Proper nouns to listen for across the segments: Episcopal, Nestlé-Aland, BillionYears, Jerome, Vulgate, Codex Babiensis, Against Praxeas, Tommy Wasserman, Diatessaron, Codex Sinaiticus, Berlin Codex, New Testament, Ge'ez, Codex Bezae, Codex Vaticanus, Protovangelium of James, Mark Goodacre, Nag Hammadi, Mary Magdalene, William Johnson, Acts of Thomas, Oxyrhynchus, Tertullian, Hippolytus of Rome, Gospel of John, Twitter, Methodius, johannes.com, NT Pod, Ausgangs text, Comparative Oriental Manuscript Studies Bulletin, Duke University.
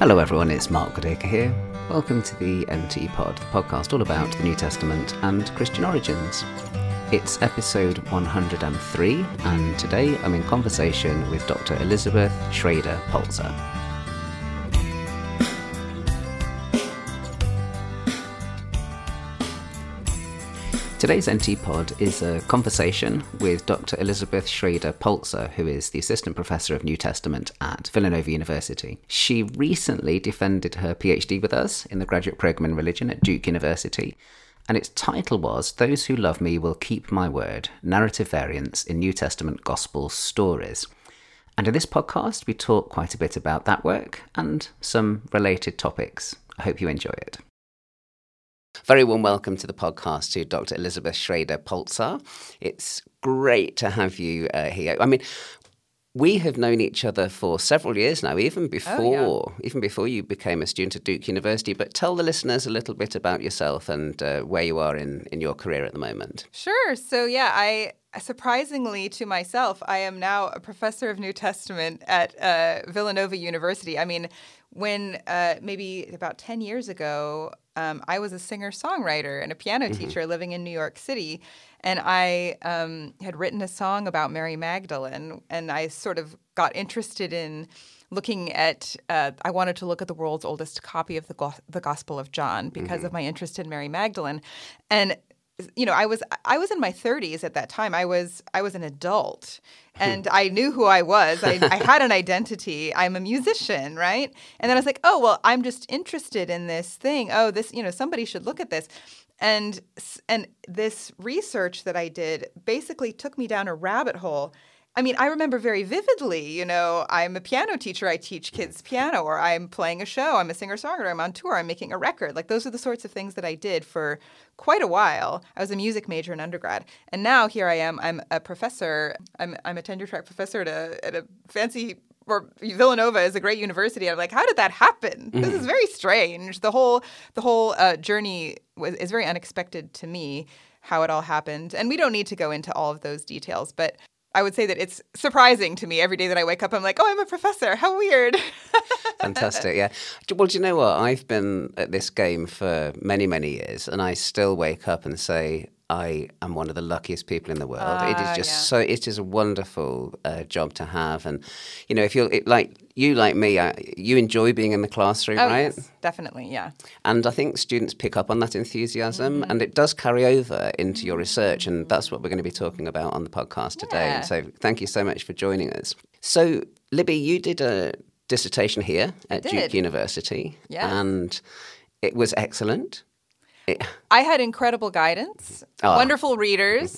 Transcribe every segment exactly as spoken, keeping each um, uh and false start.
Hello everyone, it's Mark Goodacre here. Welcome to the N T Pod, the podcast all about the New Testament and Christian origins. It's episode one hundred three, and today I'm in conversation with Doctor Elizabeth Schrader Polczer. Today's N T Pod is a conversation with Doctor Elizabeth Schrader Polczer, who is the Assistant Professor of New Testament at Villanova University. She recently defended her PhD with us in the graduate program in religion at Duke University, and its title was Those Who Love Me Will Keep My Word, Narrative Variants in New Testament Gospel Stories. And in this podcast, we talk quite a bit about that work and some related topics. I hope you enjoy it. Very warm welcome to the podcast to Doctor Elizabeth Schrader Polczer. It's great to have you uh, here. I mean, we have known each other for several years now, even before oh, yeah. even before you became a student at Duke University. But tell the listeners a little bit about yourself and uh, where you are in, in your career at the moment. Sure. So, yeah, I surprisingly to myself, I am now a professor of New Testament at uh, Villanova University. I mean, when uh, maybe about ten years ago, Um, I was a singer-songwriter and a piano teacher mm-hmm. living in New York City, and I um, had written a song about Mary Magdalene, and I sort of got interested in looking at uh, – I wanted to look at the world's oldest copy of the, go- the Gospel of John because mm-hmm. of my interest in Mary Magdalene. And you know, I was I was in my thirties at that time. I was I was an adult, and I knew who I was. I, I had an identity. I'm a musician, right? And then I was like, oh well, I'm just interested in this thing. Oh, this, you know, somebody should look at this. And and this research that I did basically took me down a rabbit hole. I mean, I remember very vividly, you know, I'm a piano teacher, I teach kids piano, or I'm playing a show, I'm a singer-songwriter, I'm on tour, I'm making a record. Like, those are the sorts of things that I did for quite a while. I was a music major in undergrad. And now here I am, I'm a professor, I'm I'm a tenure-track professor at a, at a fancy, or Villanova is a great university. I'm like, how did that happen? Mm-hmm. This is very strange. The whole, the whole uh, journey was, is very unexpected to me, how it all happened. And we don't need to go into all of those details, but I would say that it's surprising to me every day that I wake up. I'm like, oh, I'm a professor. How weird. Fantastic. Yeah. Well, do you know what? I've been at this game for many, many years, and I still wake up and say, I am one of the luckiest people in the world. Uh, it is just yeah. so, it is a wonderful uh, job to have. And, you know, if you're it, like you, like me, I, you enjoy being in the classroom, oh, right? Yes, definitely. Yeah. And I think students pick up on that enthusiasm mm-hmm. and it does carry over into your research. And that's what we're going to be talking about on the podcast today. Yeah. And so thank you so much for joining us. So, Libby, you did a dissertation here at Duke University. Yeah. And it was excellent. I had incredible guidance, oh. wonderful readers,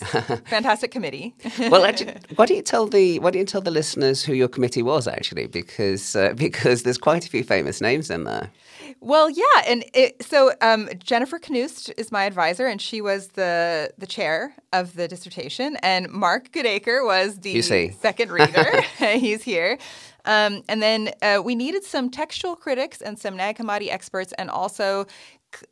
fantastic committee. Well, actually, why don't you tell the why don't you tell the listeners who your committee was actually, because uh, because there's quite a few famous names in there. Well, yeah, and it, so um, Jennifer Knust is my advisor, and she was the the chair of the dissertation, and Mark Goodacre was the second reader. He's here. Um, and then uh, we needed some textual critics and some Nag Hammadi experts, and also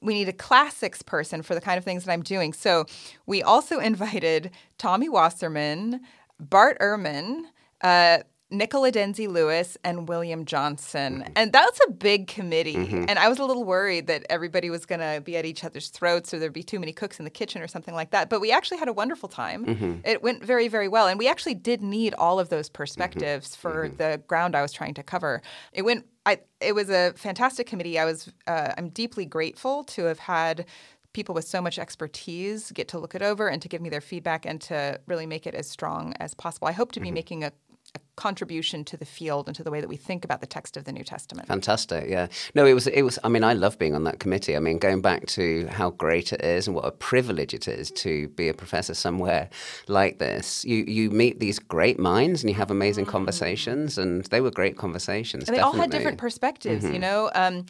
we need a classics person for the kind of things that I'm doing. So we also invited Tommy Wasserman, Bart Ehrman, uh, Nicola Denzi-Lewis, and William Johnson. Mm-hmm. And that's a big committee. Mm-hmm. And I was a little worried that everybody was going to be at each other's throats or there'd be too many cooks in the kitchen or something like that. But we actually had a wonderful time. Mm-hmm. It went very, very well. And we actually did need all of those perspectives mm-hmm. for mm-hmm. the ground I was trying to cover. It went I, it was a fantastic committee. I was, uh, I'm deeply grateful to have had people with so much expertise get to look it over and to give me their feedback and to really make it as strong as possible. I hope to be mm-hmm. making a, a contribution to the field and to the way that we think about the text of the New Testament. Fantastic, yeah. No, it was, it was. I mean, I love being on that committee. I mean, going back to how great it is and what a privilege it is to be a professor somewhere like this, you you meet these great minds and you have amazing mm-hmm. conversations, and they were great conversations, and they definitely all had different perspectives, mm-hmm. you know. Um,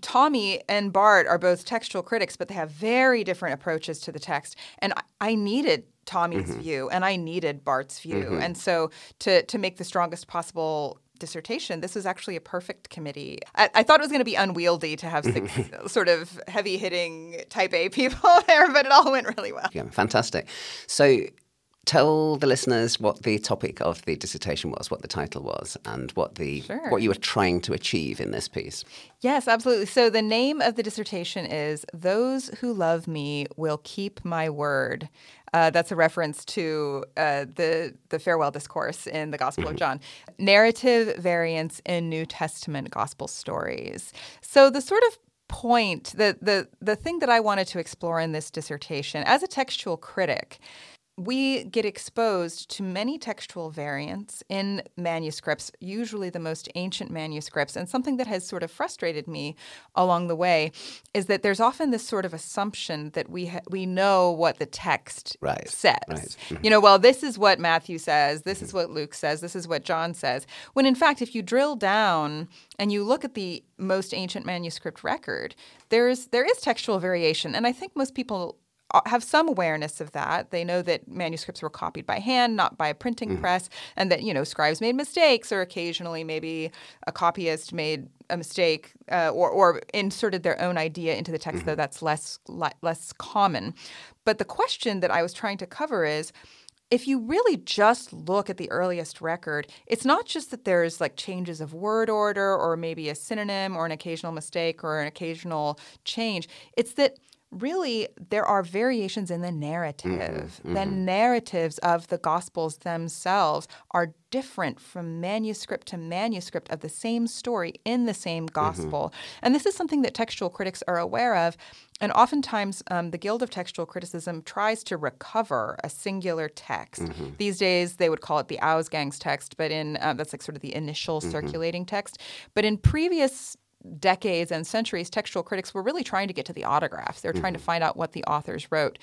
Tommy and Bart are both textual critics, but they have very different approaches to the text, and I, I needed Tommy's mm-hmm. view, and I needed Bart's view. Mm-hmm. And so to to make the strongest possible dissertation, this was actually a perfect committee. I, I thought it was going to be unwieldy to have six sort of heavy-hitting type A people there, but it all went really well. Yeah, fantastic. So tell the listeners what the topic of the dissertation was, what the title was, and what the sure. what you were trying to achieve in this piece. Yes, absolutely. So the name of the dissertation is "Those Who Love Me Will Keep My Word." Uh, that's a reference to uh, the the farewell discourse in the Gospel of John. Narrative variants in New Testament gospel stories. So the sort of point, the the the thing that I wanted to explore in this dissertation, as a textual critic, we get exposed to many textual variants in manuscripts, usually the most ancient manuscripts. And something that has sort of frustrated me along the way is that there's often this sort of assumption that we ha- we know what the text right. says. Right. Mm-hmm. You know, well, this is what Matthew says, this mm-hmm. is what Luke says, this is what John says. When in fact, if you drill down and you look at the most ancient manuscript record, there is there is textual variation. And I think most people have some awareness of that. They know that manuscripts were copied by hand, not by a printing mm-hmm. press, and that, you know, scribes made mistakes, or occasionally maybe a copyist made a mistake uh, or, or inserted their own idea into the text, mm-hmm. though that's less li- less common. But the question that I was trying to cover is, if you really just look at the earliest record, it's not just that there's like changes of word order or maybe a synonym or an occasional mistake or an occasional change. It's that really, there are variations in the narrative. Mm-hmm, mm-hmm. The narratives of the Gospels themselves are different from manuscript to manuscript of the same story in the same Gospel. Mm-hmm. And this is something that textual critics are aware of. And oftentimes, um, the Guild of Textual Criticism tries to recover a singular text. Mm-hmm. These days, they would call it the Ausgangs text, but in uh, that's like sort of the initial mm-hmm. circulating text. But in previous decades and centuries, textual critics were really trying to get to the autographs. They were trying mm-hmm. to find out what the authors wrote.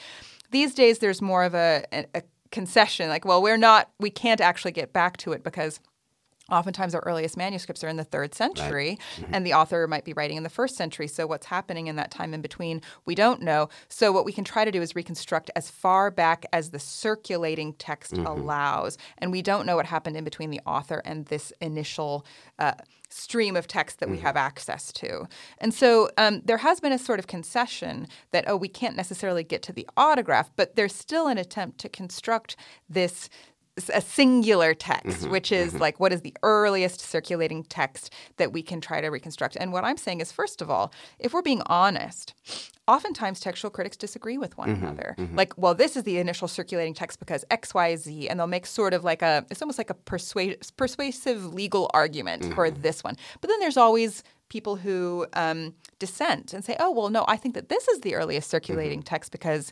These days, there's more of a, a, a concession, like, well, we're not, we can't actually get back to it because oftentimes our earliest manuscripts are in the third century, right. mm-hmm. and the author might be writing in the first century. So what's happening in that time in between, we don't know. So what we can try to do is reconstruct as far back as the circulating text mm-hmm. allows. And we don't know what happened in between the author and this initial uh, stream of text that mm-hmm. we have access to. And so um, there has been a sort of concession that, oh, we can't necessarily get to the autograph, but there's still an attempt to construct this a singular text, mm-hmm, which is mm-hmm. like, what is the earliest circulating text that we can try to reconstruct? And what I'm saying is, first of all, if we're being honest, oftentimes textual critics disagree with one mm-hmm, another. Mm-hmm. Like, well, this is the initial circulating text because X, Y, Z, and they'll make sort of like a, it's almost like a persuas- persuasive legal argument mm-hmm. for this one. But then there's always people who um, dissent and say, oh, well, no, I think that this is the earliest circulating mm-hmm. text because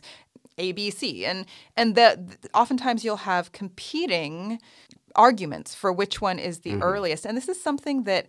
A, B, C. And, and the, oftentimes you'll have competing arguments for which one is the mm-hmm. earliest. And this is something that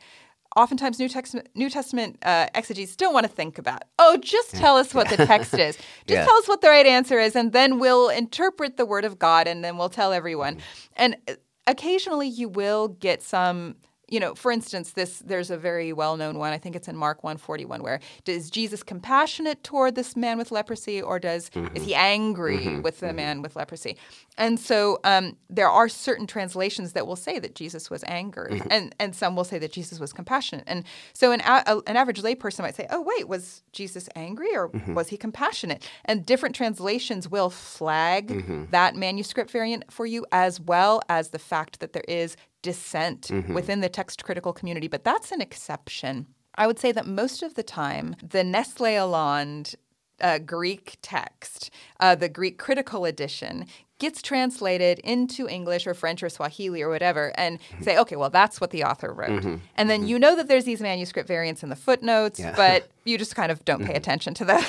oftentimes New Testament, New Testament uh, exegetes don't want to think about. Oh, just tell us what the text is. Just yeah. tell us what the right answer is, and then we'll interpret the Word of God, and then we'll tell everyone. Mm-hmm. And occasionally you will get some... You know, for instance, this there's a very well-known one, I think it's in Mark one forty-one, where is Jesus compassionate toward this man with leprosy, or does mm-hmm. is he angry mm-hmm. with the mm-hmm. man with leprosy? And so um, there are certain translations that will say that Jesus was angered, mm-hmm. and, and some will say that Jesus was compassionate. And so an, a, an average layperson might say, oh, wait, was Jesus angry, or mm-hmm. was he compassionate? And different translations will flag mm-hmm. that manuscript variant for you, as well as the fact that there is dissent mm-hmm. within the text critical community, but that's an exception. I would say that most of the time, the Nestlé-Aland uh, Greek text, uh, the Greek critical edition, gets translated into English or French or Swahili or whatever, and say, okay, well, that's what the author wrote. Mm-hmm. And then mm-hmm. you know that there's these manuscript variants in the footnotes, yeah. but you just kind of don't pay attention to them.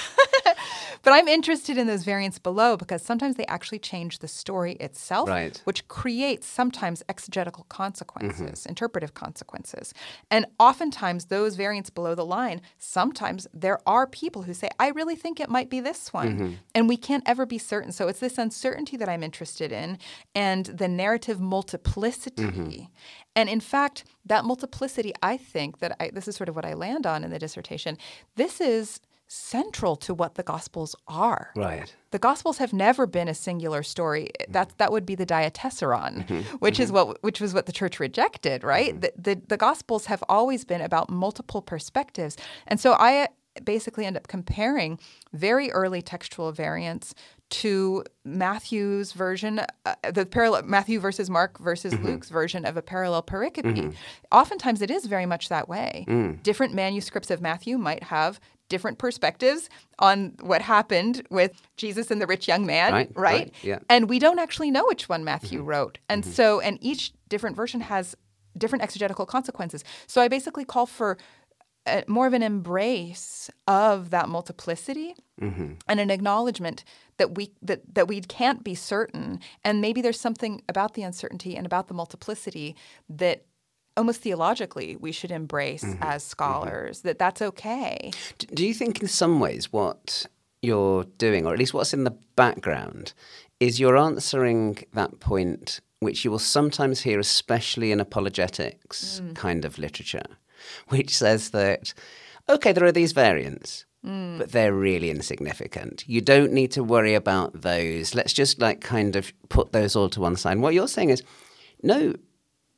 But I'm interested in those variants below because sometimes they actually change the story itself, right. which creates sometimes exegetical consequences, mm-hmm. interpretive consequences. And oftentimes those variants below the line, sometimes there are people who say, I really think it might be this one. Mm-hmm. And we can't ever be certain. So it's this uncertainty that I'm interested in, and the narrative multiplicity. Mm-hmm. And in fact, that multiplicity, I think that I, this is sort of what I land on in the dissertation. This is central to what the Gospels are. Right. The Gospels have never been a singular story. That that would be the Diatessaron, mm-hmm. which mm-hmm. is what which was what the Church rejected. Right. Mm-hmm. The, the the Gospels have always been about multiple perspectives, and so I basically end up comparing very early textual variants to Matthew's version, uh, the parallel Matthew versus Mark versus mm-hmm. Luke's version of a parallel pericope. Mm-hmm. Oftentimes it is very much that way. Mm. Different manuscripts of Matthew might have different perspectives on what happened with Jesus and the rich young man, right? right? right yeah. And we don't actually know which one Matthew mm-hmm. wrote. And mm-hmm. so, and each different version has different exegetical consequences. So I basically call for a, more of an embrace of that multiplicity mm-hmm. and an acknowledgement that we that, that we can't be certain. And maybe there's something about the uncertainty and about the multiplicity that almost theologically we should embrace mm-hmm. as scholars, mm-hmm. that that's okay. Do you think in some ways what you're doing, or at least what's in the background, is you're answering that point which you will sometimes hear, especially in apologetics mm. kind of literature, which says that, okay, there are these variants, mm. but they're really insignificant. You don't need to worry about those. Let's just like kind of put those all to one side. And what you're saying is, no,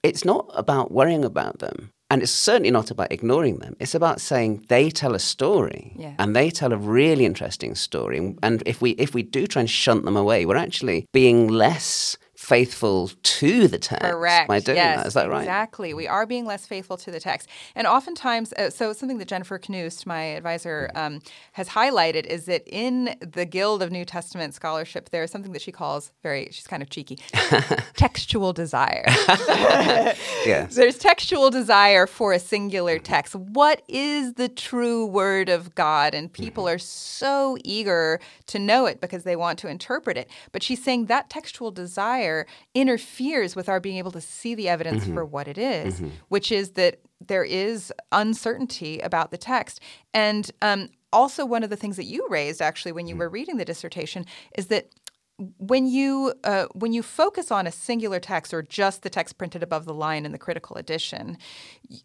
it's not about worrying about them. And it's certainly not about ignoring them. It's about saying they tell a story yeah. and they tell a really interesting story. And if we if we do try and shunt them away, we're actually being less faithful to the text Correct. by doing yes, that. Is that right? Exactly. We are being less faithful to the text. And oftentimes, uh, so something that Jennifer Knust, my advisor, um, has highlighted is that in the Guild of New Testament Scholarship, there is something that she calls very, she's kind of cheeky, textual desire. yes. There's textual desire for a singular text. What is the true word of God? And people mm-hmm. are so eager to know it because they want to interpret it. But she's saying that textual desire interferes with our being able to see the evidence mm-hmm. for what it is, mm-hmm. which is that there is uncertainty about the text. And um, also one of the things that you raised actually when you mm-hmm. were reading the dissertation is that when you uh, when you focus on a singular text or just the text printed above the line in the critical edition,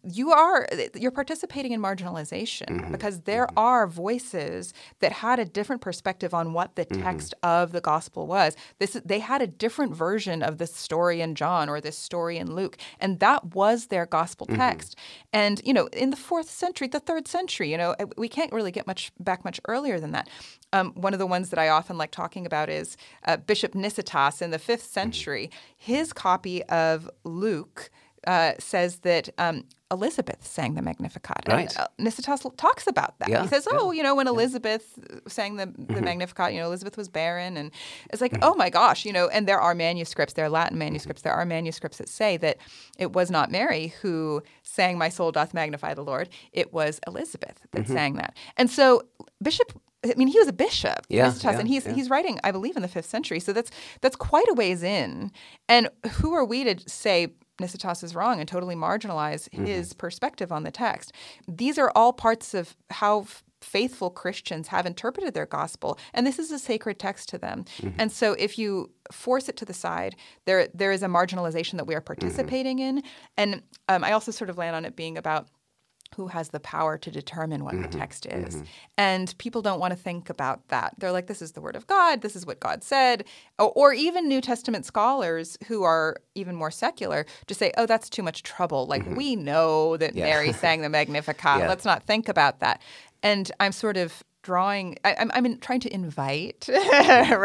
you are you're participating in marginalization mm-hmm. because there mm-hmm. are voices that had a different perspective on what the text mm-hmm. of the gospel was. This they had a different version of this story in John or this story in Luke, and that was their gospel mm-hmm. text. And you know, in the fourth century, the third century, you know, we can't really get much back much earlier than that. Um, one of the ones that I often like talking about is Uh, Bishop Nicetas in the fifth century, his copy of Luke uh, says that um, Elizabeth sang the Magnificat. Right. And Nicetas talks about that. Yeah, he says, oh, yeah, you know, when Elizabeth yeah. sang the, the mm-hmm. Magnificat, you know, Elizabeth was barren. And it's like, mm-hmm. oh my gosh, you know, and there are manuscripts, there are Latin manuscripts, mm-hmm. there are manuscripts that say that it was not Mary who sang My Soul Doth Magnify the Lord. It was Elizabeth that mm-hmm. sang that. And so Bishop I mean, he was a bishop, yeah, yeah, and he's yeah. he's writing, I believe, in the fifth century. So that's that's quite a ways in. And who are we to say Nicetas is wrong and totally marginalize mm-hmm. his perspective on the text? These are all parts of how f- faithful Christians have interpreted their gospel, and this is a sacred text to them. Mm-hmm. And so if you force it to the side, there there is a marginalization that we are participating mm-hmm. in. And um, I also sort of land on it being about who has the power to determine what mm-hmm, the text is. Mm-hmm. And people don't want to think about that. They're like, this is the word of God. This is what God said. Or, or even New Testament scholars who are even more secular just say, oh, that's too much trouble. Like, mm-hmm. we know that yeah. Mary sang the Magnificat. yeah. Let's not think about that. And I'm sort of drawing – I'm I'm trying to invite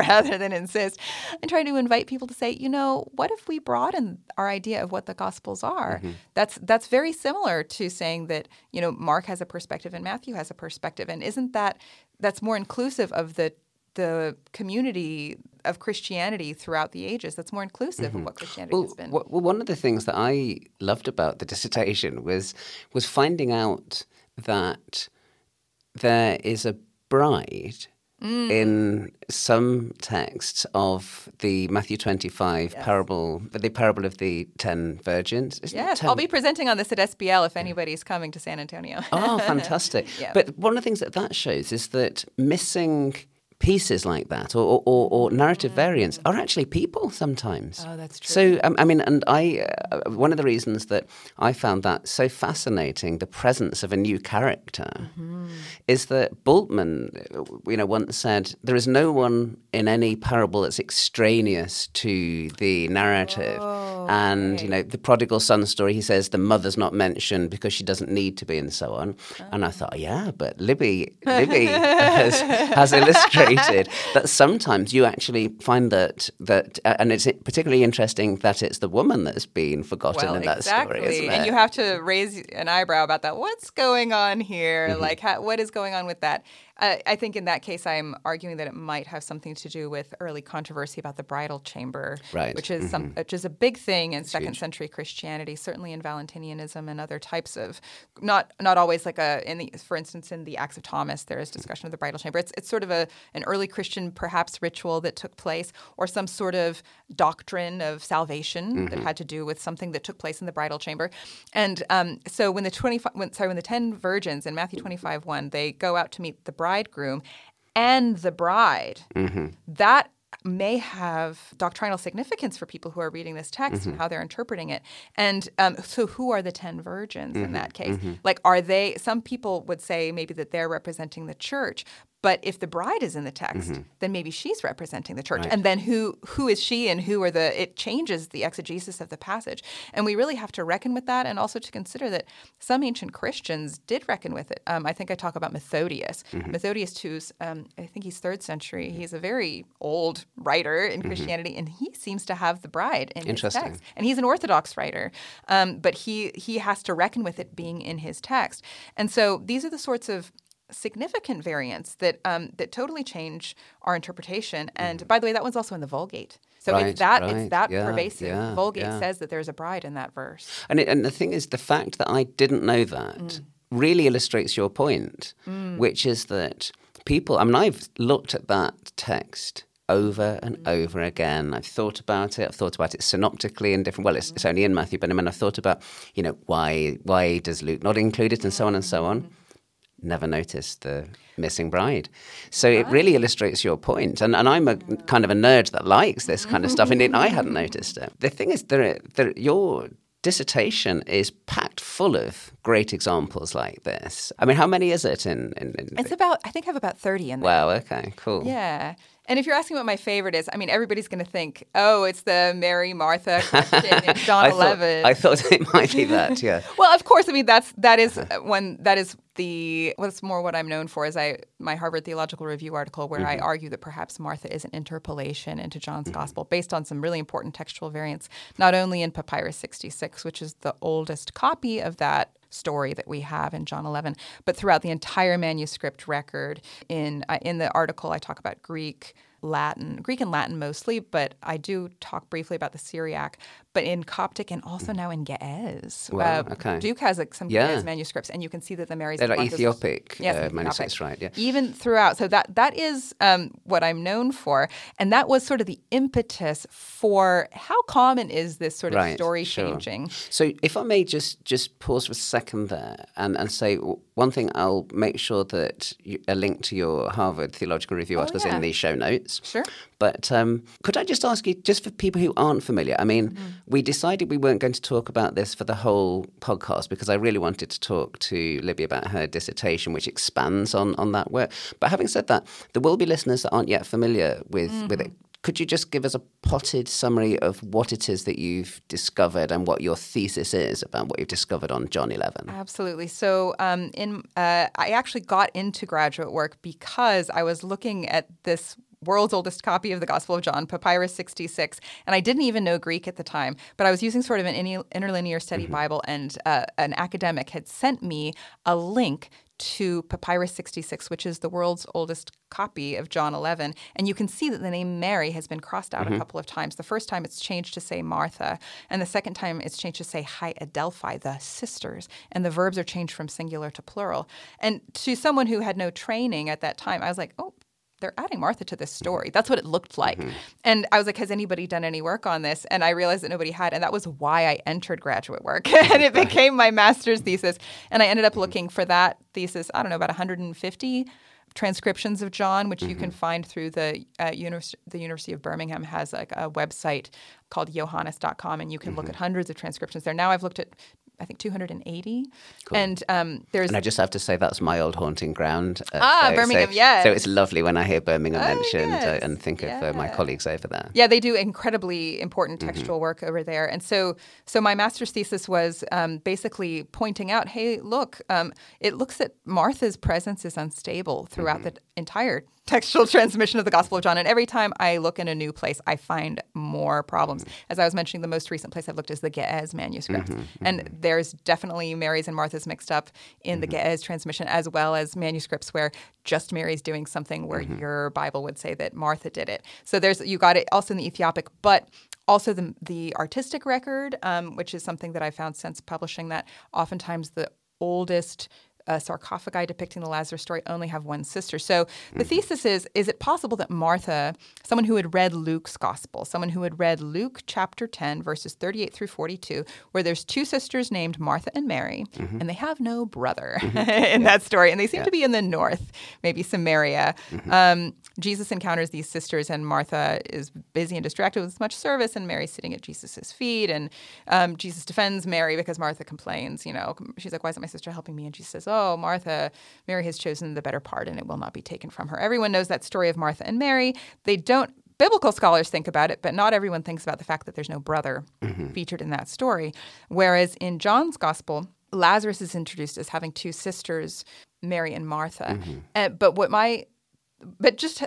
rather than insist. I'm trying to invite people to say, you know, what if we broaden our idea of what the Gospels are? Mm-hmm. That's that's very similar to saying that, you know, Mark has a perspective and Matthew has a perspective. And isn't that – that's more inclusive of the the community of Christianity throughout the ages. That's more inclusive mm-hmm. of what Christianity well, has been. Well, one of the things that I loved about the dissertation was was finding out that there is a bride mm. in some texts of the Matthew twenty-five yes. parable, the parable of the ten virgins. Isn't yes, ten? I'll be presenting on this at S B L if anybody's coming to San Antonio. Oh, fantastic. yeah. But one of the things that that shows is that missing pieces like that, or, or, or narrative yeah. variants, are actually people sometimes. Oh, that's true. So, um, I mean, and I, uh, one of the reasons that I found that so fascinating, the presence of a new character, mm-hmm. is that Bultmann, you know, once said, there is no one in any parable that's extraneous to the narrative. Oh, and, right. you know, the prodigal son story, he says the mother's not mentioned because she doesn't need to be and so on. Oh. And I thought, yeah, but Libby, Libby has, has illustrated that sometimes you actually find that, that uh, and it's particularly interesting that it's the woman that's been forgotten well, in that exactly. story, isn't it? And you have to raise an eyebrow about that. What's going on here? Mm-hmm. Like, how, what is going on with that? Uh, I think in that case, I'm arguing that it might have something to do with early controversy about the bridal chamber, right. which is mm-hmm. some, which is a big thing in it's second huge. Century Christianity, certainly in Valentinianism and other types of, not not always like a, in the, for instance, in the Acts of Thomas, there is discussion of the bridal chamber. It's it's sort of a an early Christian perhaps ritual that took place, or some sort of doctrine of salvation mm-hmm. that had to do with something that took place in the bridal chamber. And um, so when the twenty when, sorry when the ten virgins in Matthew twenty-five one, they go out to meet the bridegroom and the bride, mm-hmm. that may have doctrinal significance for people who are reading this text mm-hmm. and how they're interpreting it. And um, so who are the ten virgins mm-hmm. in that case? Mm-hmm. Like, are they, some people would say maybe that they're representing the church, but if the bride is in the text, mm-hmm. then maybe she's representing the church. Right. And then who who is she and who are the, it changes the exegesis of the passage. And we really have to reckon with that, and also to consider that some ancient Christians did reckon with it. Um, I think I talk about Methodius. Mm-hmm. Methodius two's, um, I think he's third century. He's a very old writer in mm-hmm. Christianity, and he seems to have the bride in his text. And he's an Orthodox writer, um, but he he has to reckon with it being in his text. And so these are the sorts of significant variants that um, that totally change our interpretation. And mm. by the way, that one's also in the Vulgate. So right, it's that right, it's that yeah, pervasive. Yeah, Vulgate yeah. says that there's a bride in that verse. And it, and the thing is, the fact that I didn't know that mm. really illustrates your point, mm. which is that people, I mean, I've looked at that text over and mm. over again. I've thought about it. I've thought about it synoptically in different, well, it's, mm. it's only in Matthew, but I mean, I've thought about, you know, why why does Luke not include it and so on and so on. Mm-hmm. Never noticed the missing bride. So right. it really illustrates your point. And and I'm a yeah. kind of a nerd that likes this kind of stuff. Indeed, I hadn't noticed it. The thing is, there, there, your dissertation is packed full of great examples like this. I mean, how many is it? in? in, in it's the... about, I think I have about thirty in there. Wow, okay, cool. Yeah. And if you're asking what my favorite is, I mean, everybody's going to think, oh, it's the Mary, Martha, Christian, in John I eleven. Thought, I thought it might be that, yeah. Well, of course, I mean, that's, that is one, that is the, what's more what I'm known for is I my Harvard Theological Review article where mm-hmm. I argue that perhaps Martha is an interpolation into John's mm-hmm. gospel based on some really important textual variants, not only in Papyrus sixty-six, which is the oldest copy of that story that we have in John eleven, but throughout the entire manuscript record. In uh, in the article, I talk about Greek, Latin, Greek and Latin mostly, but I do talk briefly about the Syriac, but in Coptic and also now in Ge'ez. Wow, uh, okay. Duke has like, some yeah. Ge'ez manuscripts, and you can see that the Mary's... They're like Ethiopic yes, uh, Ethiopic. manuscripts, right? Yeah. Even throughout. So that that is um, what I'm known for, and that was sort of the impetus for how common is this sort of right, story sure. changing. So if I may just, just pause for a second there and, and say one thing, I'll make sure that you, a link to your Harvard Theological Review articles oh, yeah. in the show notes. Sure. But um, could I just ask you, just for people who aren't familiar, I mean, mm-hmm. we decided we weren't going to talk about this for the whole podcast because I really wanted to talk to Libby about her dissertation, which expands on, on that work. But having said that, there will be listeners that aren't yet familiar with, mm-hmm. with it. Could you just give us a potted summary of what it is that you've discovered and what your thesis is about what you've discovered on John eleven? Absolutely. So um, in uh, I actually got into graduate work because I was looking at this world's oldest copy of the Gospel of John, Papyrus sixty-six. And I didn't even know Greek at the time, but I was using sort of an interlinear study mm-hmm. Bible, and uh, an academic had sent me a link to Papyrus sixty-six, which is the world's oldest copy of John eleven. And you can see that the name Mary has been crossed out mm-hmm. a couple of times. The first time it's changed to say Martha, and the second time it's changed to say Hi Adelphi, the sisters. And the verbs are changed from singular to plural. And to someone who had no training at that time, I was like, oh, they're adding Martha to this story. That's what it looked like. Mm-hmm. And I was like, has anybody done any work on this? And I realized that nobody had. And that was why I entered graduate work. And it became my master's thesis. And I ended up looking for that thesis, I don't know, about one hundred fifty transcriptions of John, which mm-hmm. you can find through the uh, univers- the University of Birmingham has like a website called Johannes dot com, and you can mm-hmm. look at hundreds of transcriptions there. Now I've looked at, I think, two hundred eighty. Cool. And um, there's... And I just have to say that's my old haunting ground. Uh, ah, so, Birmingham, so, yes. So it's lovely when I hear Birmingham oh, mentioned yes. uh, and think yeah. of uh, my colleagues over there. Yeah, they do incredibly important textual mm-hmm. work over there. And so so my master's thesis was um, basically pointing out, hey, look, um, it looks that Martha's presence is unstable throughout mm-hmm. the entire textual transmission of the Gospel of John. And every time I look in a new place, I find more problems. Mm-hmm. As I was mentioning, the most recent place I've looked is the Ge'ez manuscript. Mm-hmm, mm-hmm. And there's definitely Mary's and Martha's mixed up in mm-hmm. the Ge'ez transmission, as well as manuscripts where just Mary's doing something where mm-hmm. your Bible would say that Martha did it. So there's you got it also in the Ethiopic, but also the, the artistic record, um, which is something that I found since publishing that oftentimes the oldest Uh, sarcophagi depicting the Lazarus story only have one sister. So the mm. thesis is, is it possible that Martha, someone who had read Luke's gospel, someone who had read Luke chapter ten, verses thirty-eight through forty-two, where there's two sisters named Martha and Mary, mm-hmm. and they have no brother mm-hmm. in yeah. that story, and they seem yeah. to be in the north, maybe Samaria. Mm-hmm. Um, Jesus encounters these sisters, and Martha is busy and distracted with much service, and Mary's sitting at Jesus' feet, and um, Jesus defends Mary because Martha complains. You know, she's like, why isn't my sister helping me? And she says, oh, Oh, Martha, Mary has chosen the better part and it will not be taken from her. Everyone knows that story of Martha and Mary. They don't, biblical scholars think about it, but not everyone thinks about the fact that there's no brother mm-hmm. featured in that story. Whereas in John's gospel, Lazarus is introduced as having two sisters, Mary and Martha. Mm-hmm. Uh, but what my, but just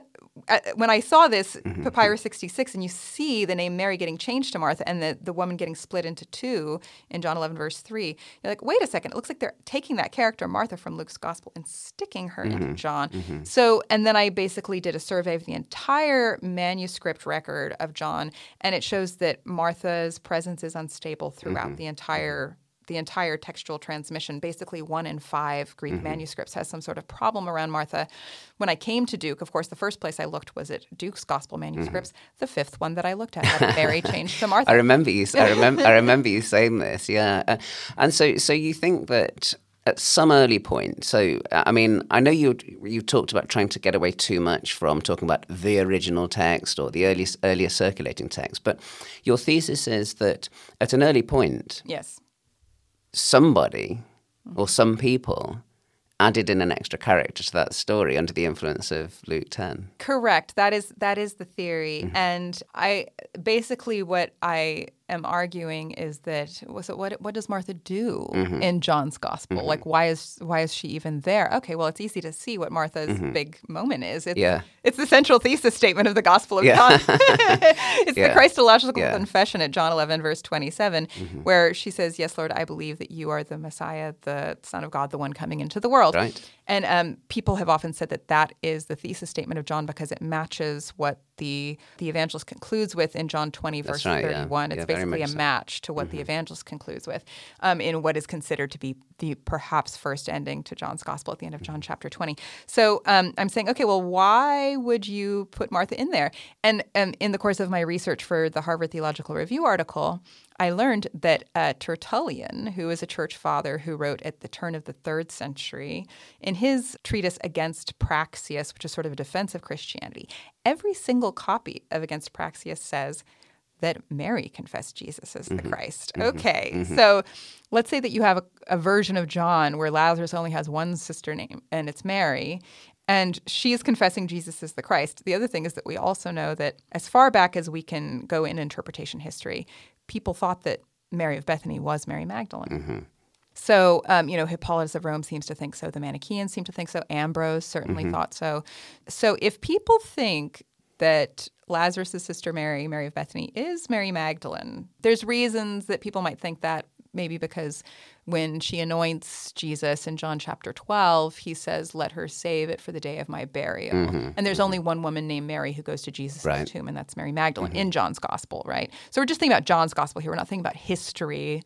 uh, when I saw this mm-hmm. Papyrus sixty-six, and you see the name Mary getting changed to Martha and the, the woman getting split into two in John eleven, verse three, you're like, wait a second, it looks like they're taking that character, Martha, from Luke's gospel and sticking her mm-hmm. into John. Mm-hmm. So, and then I basically did a survey of the entire manuscript record of John, and it shows that Martha's presence is unstable throughout mm-hmm. the entire the entire textual transmission. Basically one in five Greek mm-hmm. manuscripts has some sort of problem around Martha. When I came to Duke, of course, the first place I looked was at Duke's gospel manuscripts. Mm-hmm. The fifth one that I looked at had Mary changed to Martha. I remember you I remember, I remember you saying this, yeah. Uh, and so, so you think that at some early point, so I mean, I know you you talked about trying to get away too much from talking about the original text or the earliest, earlier circulating text, but your thesis is that at an early point... Yes. Somebody or some people added in an extra character to that story under the influence of Luke ten. Correct. That is that is the theory. Mm-hmm. And I basically what I am arguing is that so what what does Martha do mm-hmm. in John's gospel? Mm-hmm. Like why is why is she even there? Okay, well it's easy to see what Martha's mm-hmm. big moment is. It's, yeah. it's the central thesis statement of the Gospel of yeah. John. It's yeah. the Christological yeah. confession at John eleven verse twenty-seven mm-hmm. where she says, "Yes, Lord, I believe that you are the Messiah, the Son of God, the one coming into the world." Right. And um, people have often said that that is the thesis statement of John because it matches what the the evangelist concludes with in John twenty, verse right, thirty-one. Yeah. It's yeah, basically a match so. to what mm-hmm. the evangelist concludes with um, in what is considered to be the perhaps first ending to John's gospel at the end of John chapter twenty. So um, I'm saying, okay, well, why would you put Martha in there? And um, in the course of my research for the Harvard Theological Review article, I learned that uh, Tertullian, who is a church father who wrote at the turn of the third century, in his treatise Against Praxeas, which is sort of a defense of Christianity, every single copy of Against Praxeas says that Mary confessed Jesus as mm-hmm. the Christ. Mm-hmm. Okay, mm-hmm. so let's say that you have a, a version of John where Lazarus only has one sister name, and it's Mary, and she is confessing Jesus as the Christ. The other thing is that we also know that as far back as we can go in interpretation history, people thought that Mary of Bethany was Mary Magdalene. Mm-hmm. So, um, you know, Hippolytus of Rome seems to think so. The Manichaeans seem to think so. Ambrose certainly mm-hmm. thought so. So if people think that Lazarus' sister Mary, Mary of Bethany, is Mary Magdalene, there's reasons that people might think that, maybe because when she anoints Jesus in John chapter twelve, he says, "Let her save it for the day of my burial." Mm-hmm, and there's mm-hmm. only one woman named Mary who goes to Jesus' right. tomb, and that's Mary Magdalene mm-hmm. in John's gospel, right? So we're just thinking about John's gospel here. We're not thinking about history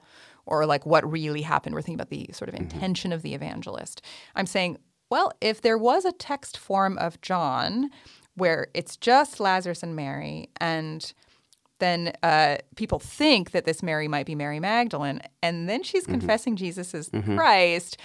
or like what really happened. We're thinking about the sort of intention mm-hmm. of the evangelist. I'm saying, well, if there was a text form of John where it's just Lazarus and Mary and then uh, people think that this Mary might be Mary Magdalene, and then she's mm-hmm. confessing Jesus as mm-hmm. Christ,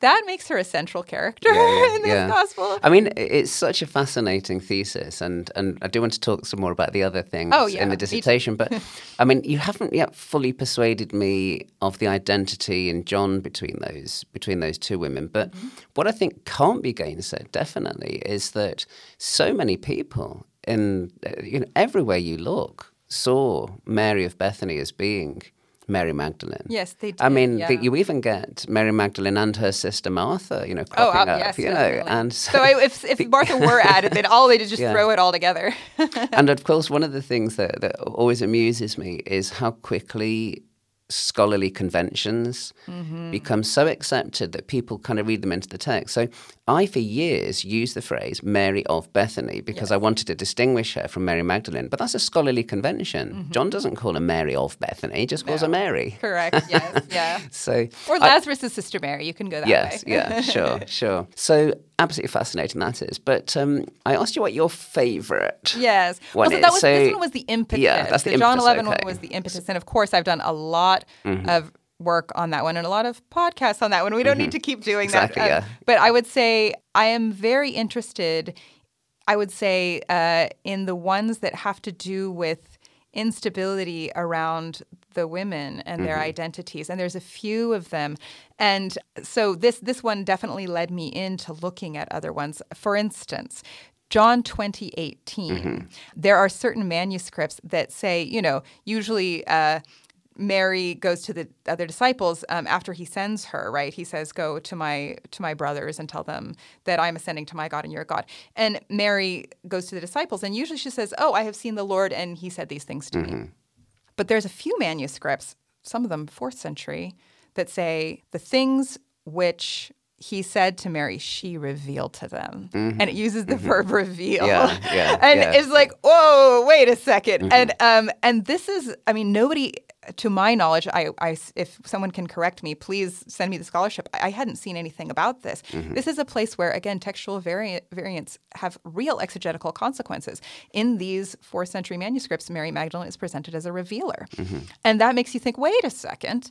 that makes her a central character yeah, yeah, in this yeah. gospel. I mean, it's such a fascinating thesis, and, and I do want to talk some more about the other things oh, yeah. in the dissertation, but I mean, you haven't yet fully persuaded me of the identity in John between those between those two women, but mm-hmm. what I think can't be gainsaid, definitely, is that so many people in you know everywhere you look saw Mary of Bethany as being Mary Magdalene. Yes, they did. I mean, yeah. the, you even get Mary Magdalene and her sister Martha, you know, cropping oh, um, up, yes, you definitely. know. And so, so I, if, if the, Martha were added, then all they did just yeah. throw it all together. And of course, one of the things that, that always amuses me is how quickly scholarly conventions mm-hmm. become so accepted that people kind of read them into the text. So I, for years, used the phrase Mary of Bethany because yes. I wanted to distinguish her from Mary Magdalene. But that's a scholarly convention. Mm-hmm. John doesn't call her Mary of Bethany. He just no. calls her Mary. Correct, yes, yeah. So, or Lazarus' sister Mary. You can go that yes, way. Yes, yeah, sure, sure. So absolutely fascinating that is. But um, I asked you what your favourite yes. one well, so that was, so, this one was the impetus. Yeah, that's the, the John eleven okay. one was the impetus. And of course, I've done a lot mm-hmm. of work on that one and a lot of podcasts on that one. We don't mm-hmm. need to keep doing exactly, that. Um, yeah. But I would say I am very interested, I would say, uh, in the ones that have to do with instability around the women and mm-hmm. their identities. And there's a few of them. And so this this one definitely led me into looking at other ones. For instance, John twenty eighteen, mm-hmm. there are certain manuscripts that say, you know, usually uh, Mary goes to the other disciples um, after he sends her, right? He says, go to my to my brothers and tell them that I'm ascending to my God and your God. And Mary goes to the disciples, and usually she says, oh, I have seen the Lord, and he said these things to mm-hmm. me. But there's a few manuscripts, some of them fourth century, that say the things which he said to Mary, she revealed to them. Mm-hmm. And it uses the mm-hmm. verb reveal. Yeah, yeah, and yeah. it's like, whoa, wait a second. Mm-hmm. And um, and this is, I mean, nobody, to my knowledge, I, I, if someone can correct me, please send me the scholarship. I, I hadn't seen anything about this. Mm-hmm. This is a place where, again, textual vari- variants have real exegetical consequences. In these fourth century manuscripts, Mary Magdalene is presented as a revealer. Mm-hmm. And that makes you think, wait a second.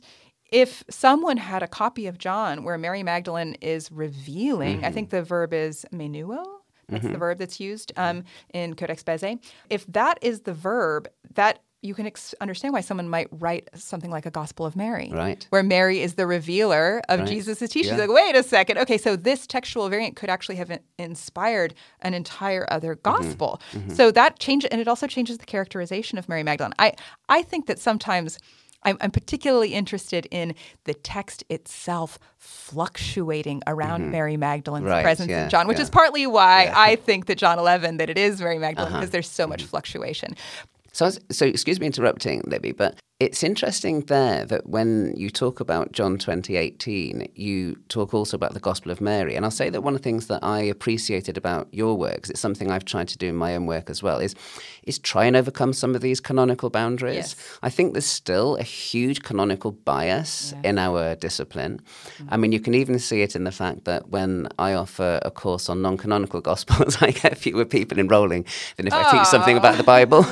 If someone had a copy of John where Mary Magdalene is revealing, mm-hmm. I think the verb is menuo, that's mm-hmm. the verb that's used um, in Codex Bezae. If that is the verb, that you can ex- understand why someone might write something like a Gospel of Mary, right? Where Mary is the revealer of right. Jesus' teachings. Yeah. Like, wait a second. Okay, so this textual variant could actually have in- inspired an entire other gospel. Mm-hmm. Mm-hmm. So that changes, and it also changes the characterization of Mary Magdalene. I, I think that sometimes I'm, I'm particularly interested in the text itself fluctuating around mm-hmm. Mary Magdalene's right, presence yeah, in John, which yeah. is partly why yeah. I think that John eleven, that it is Mary Magdalene, because uh-huh. there's so much mm-hmm. fluctuation. So, so excuse me interrupting, Libby, but it's interesting there that when you talk about John twenty eighteen, you talk also about the Gospel of Mary. And I'll say that one of the things that I appreciated about your work, because it's something I've tried to do in my own work as well, is is try and overcome some of these canonical boundaries. Yes. I think there's still a huge canonical bias yeah. in our discipline. Mm-hmm. I mean, you can even see it in the fact that when I offer a course on non-canonical Gospels, I get fewer people enrolling than if oh. I teach something about the Bible.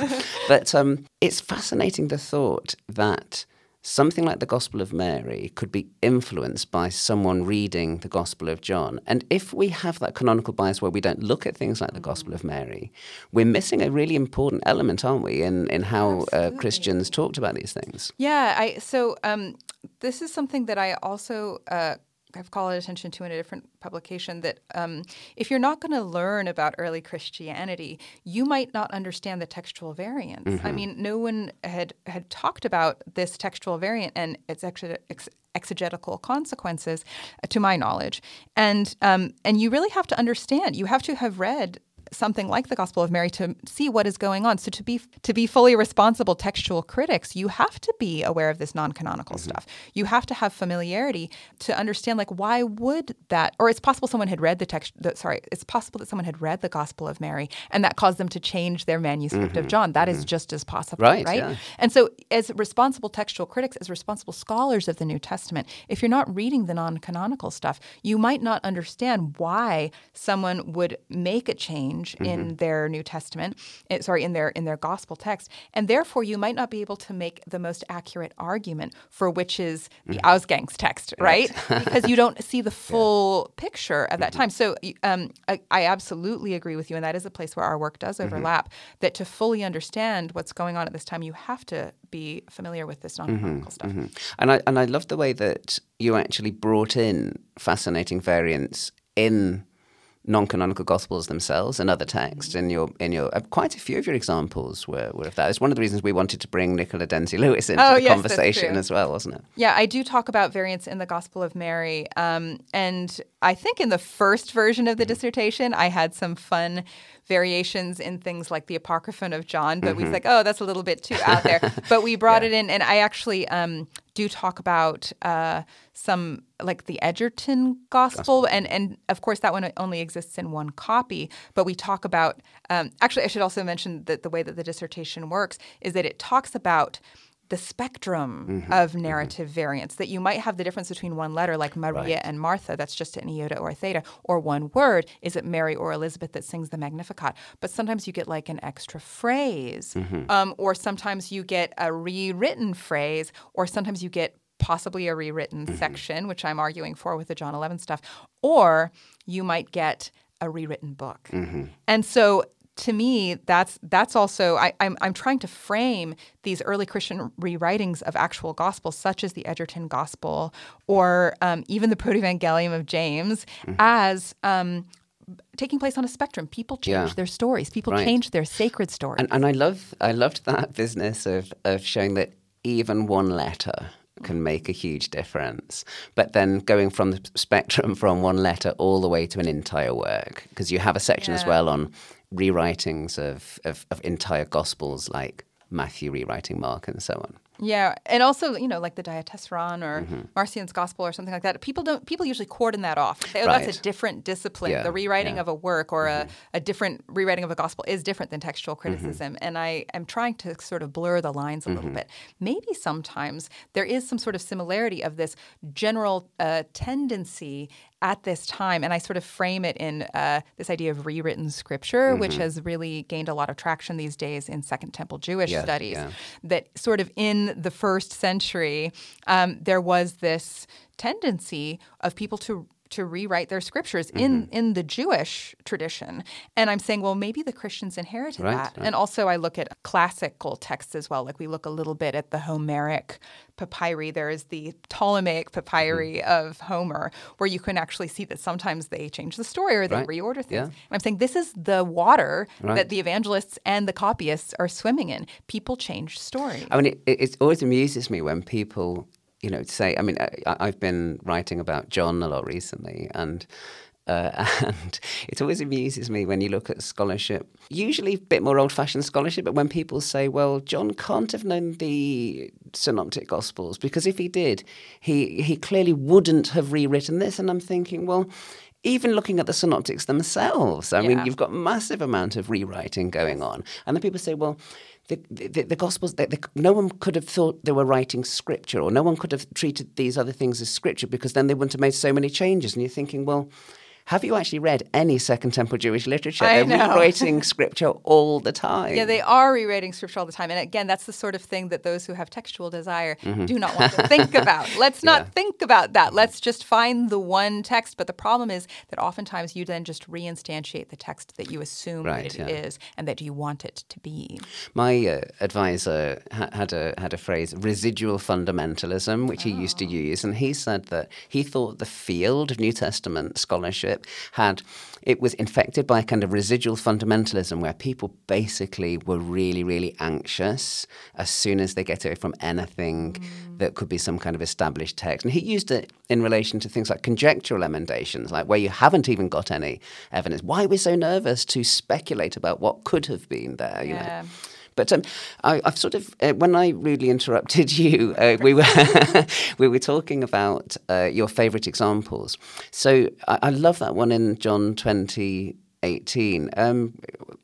But But um, it's fascinating the thought that something like the Gospel of Mary could be influenced by someone reading the Gospel of John. And if we have that canonical bias where we don't look at things like the Gospel of Mary, we're missing a really important element, aren't we, in, in how uh, Christians talked about these things? Yeah. I, so um, this is something that I also uh, I've called attention to in a different publication, that um, if you're not going to learn about early Christianity, you might not understand the textual variants. Mm-hmm. I mean, no one had, had talked about this textual variant and its exeg- ex- exegetical consequences, uh, to my knowledge. And um, and you really have to understand. You have to have read something like the Gospel of Mary to see what is going on. So to be to be fully responsible textual critics, you have to be aware of this non-canonical mm-hmm. stuff. You have to have familiarity to understand, like, why would that? Or it's possible someone had read the text. The, sorry, it's possible that someone had read the Gospel of Mary and that caused them to change their manuscript mm-hmm. of John. That mm-hmm. is just as possible, right? right? Yeah. And so, as responsible textual critics, as responsible scholars of the New Testament, if you're not reading the non-canonical stuff, you might not understand why someone would make a change change mm-hmm. in their New Testament, sorry, in their in their gospel text, and therefore you might not be able to make the most accurate argument for which is the mm-hmm. Ausgangs text, right? right? Because you don't see the full yeah. picture of mm-hmm. that time. So um, I, I absolutely agree with you, and that is a place where our work does overlap, mm-hmm. that to fully understand what's going on at this time, you have to be familiar with this non-canonical mm-hmm. stuff. Mm-hmm. And I and I love the way that you actually brought in fascinating variants in non-canonical gospels themselves and other texts. In your, in your, uh, quite a few of your examples were, were of that. It's one of the reasons we wanted to bring Nicola Denzi-Lewis into oh, the yes, conversation as well, wasn't it? Yeah, I do talk about variants in the Gospel of Mary, um, and I think in the first version of the mm-hmm. dissertation, I had some fun variations in things like the Apocryphon of John, but mm-hmm. we was like, oh, that's a little bit too out there. But we brought yeah. it in, and I actually um, do talk about uh, some, like the Edgerton Gospel, Gospel. And, and of course that one only exists in one copy, but we talk about, um, actually I should also mention that the way that the dissertation works is that it talks about the spectrum mm-hmm, of narrative mm-hmm. variants, that you might have the difference between one letter, like Maria right. and Martha, that's just an iota or a theta, or one word, is it Mary or Elizabeth that sings the Magnificat? But sometimes you get like an extra phrase, mm-hmm. um, or sometimes you get a rewritten phrase, or sometimes you get possibly a rewritten mm-hmm. section, which I'm arguing for with the John eleven stuff, or you might get a rewritten book. Mm-hmm. And so to me, that's that's also I, I'm I'm trying to frame these early Christian rewritings of actual gospels, such as the Edgerton Gospel or um, even the Protovangelium of James, mm-hmm. as um, taking place on a spectrum. People change yeah. their stories. People right. change their sacred stories. And, and I love I loved that business of of showing that even one letter can make a huge difference, but then going from the spectrum from one letter all the way to an entire work, because you have a section yeah. as well on rewritings of, of, of entire gospels, like Matthew rewriting Mark and so on. Yeah, and also, you know, like the Diatessaron or mm-hmm. Marcion's Gospel or something like that. People don't. People usually cordon that off. They say, oh, right. that's a different discipline. Yeah, the rewriting yeah. of a work or mm-hmm. a, a different rewriting of a gospel is different than textual criticism. Mm-hmm. And I am trying to sort of blur the lines a mm-hmm. little bit. Maybe sometimes there is some sort of similarity of this general uh, tendency at this time, and I sort of frame it in uh, this idea of rewritten scripture, mm-hmm. which has really gained a lot of traction these days in Second Temple Jewish yeah, studies, yeah. that sort of in the first century, um, there was this tendency of people to to rewrite their scriptures mm-hmm. in, in the Jewish tradition. And I'm saying, well, maybe the Christians inherited right, that. Right. And also I look at classical texts as well. Like we look a little bit at the Homeric papyri. There is the Ptolemaic papyri mm-hmm. of Homer, where you can actually see that sometimes they change the story or they right. reorder things. Yeah. And I'm saying this is the water right. that the evangelists and the copyists are swimming in. People change stories. I mean, it, it always amuses me when people... You know, say, I mean, I, I've been writing about John a lot recently, and uh, and it always amuses me when you look at scholarship, usually a bit more old-fashioned scholarship, but when people say, well, John can't have known the Synoptic Gospels, because if he did, he, he clearly wouldn't have rewritten this. And I'm thinking, well... Even looking at the synoptics themselves, I yeah. mean, you've got massive amount of rewriting going on. And then people say, well, the, the, the Gospels, the, the, no one could have thought they were writing scripture, or no one could have treated these other things as scripture, because then they wouldn't have made so many changes. And you're thinking, well... Have you actually read any Second Temple Jewish literature? I They're know. rewriting scripture all the time. Yeah, they are rewriting scripture all the time. And again, that's the sort of thing that those who have textual desire mm-hmm. do not want to think about. Let's not yeah. think about that. Let's just find the one text. But the problem is that oftentimes you then just reinstantiate the text that you assume right, that it yeah. is and that you want it to be. My uh, advisor ha- had a had a phrase, residual fundamentalism, which oh. he used to use. And he said that he thought the field of New Testament scholarship had, it was infected by a kind of residual fundamentalism, where people basically were really, really anxious as soon as they get away from anything mm. that could be some kind of established text. And he used it in relation to things like conjectural emendations, like where you haven't even got any evidence. Why are we so nervous to speculate about what could have been there, you yeah. know? But um, I, I've sort of, uh, when I rudely interrupted you, uh, we were we were talking about uh, your favourite examples. So I, I love that one in John twenty eighteen. Um,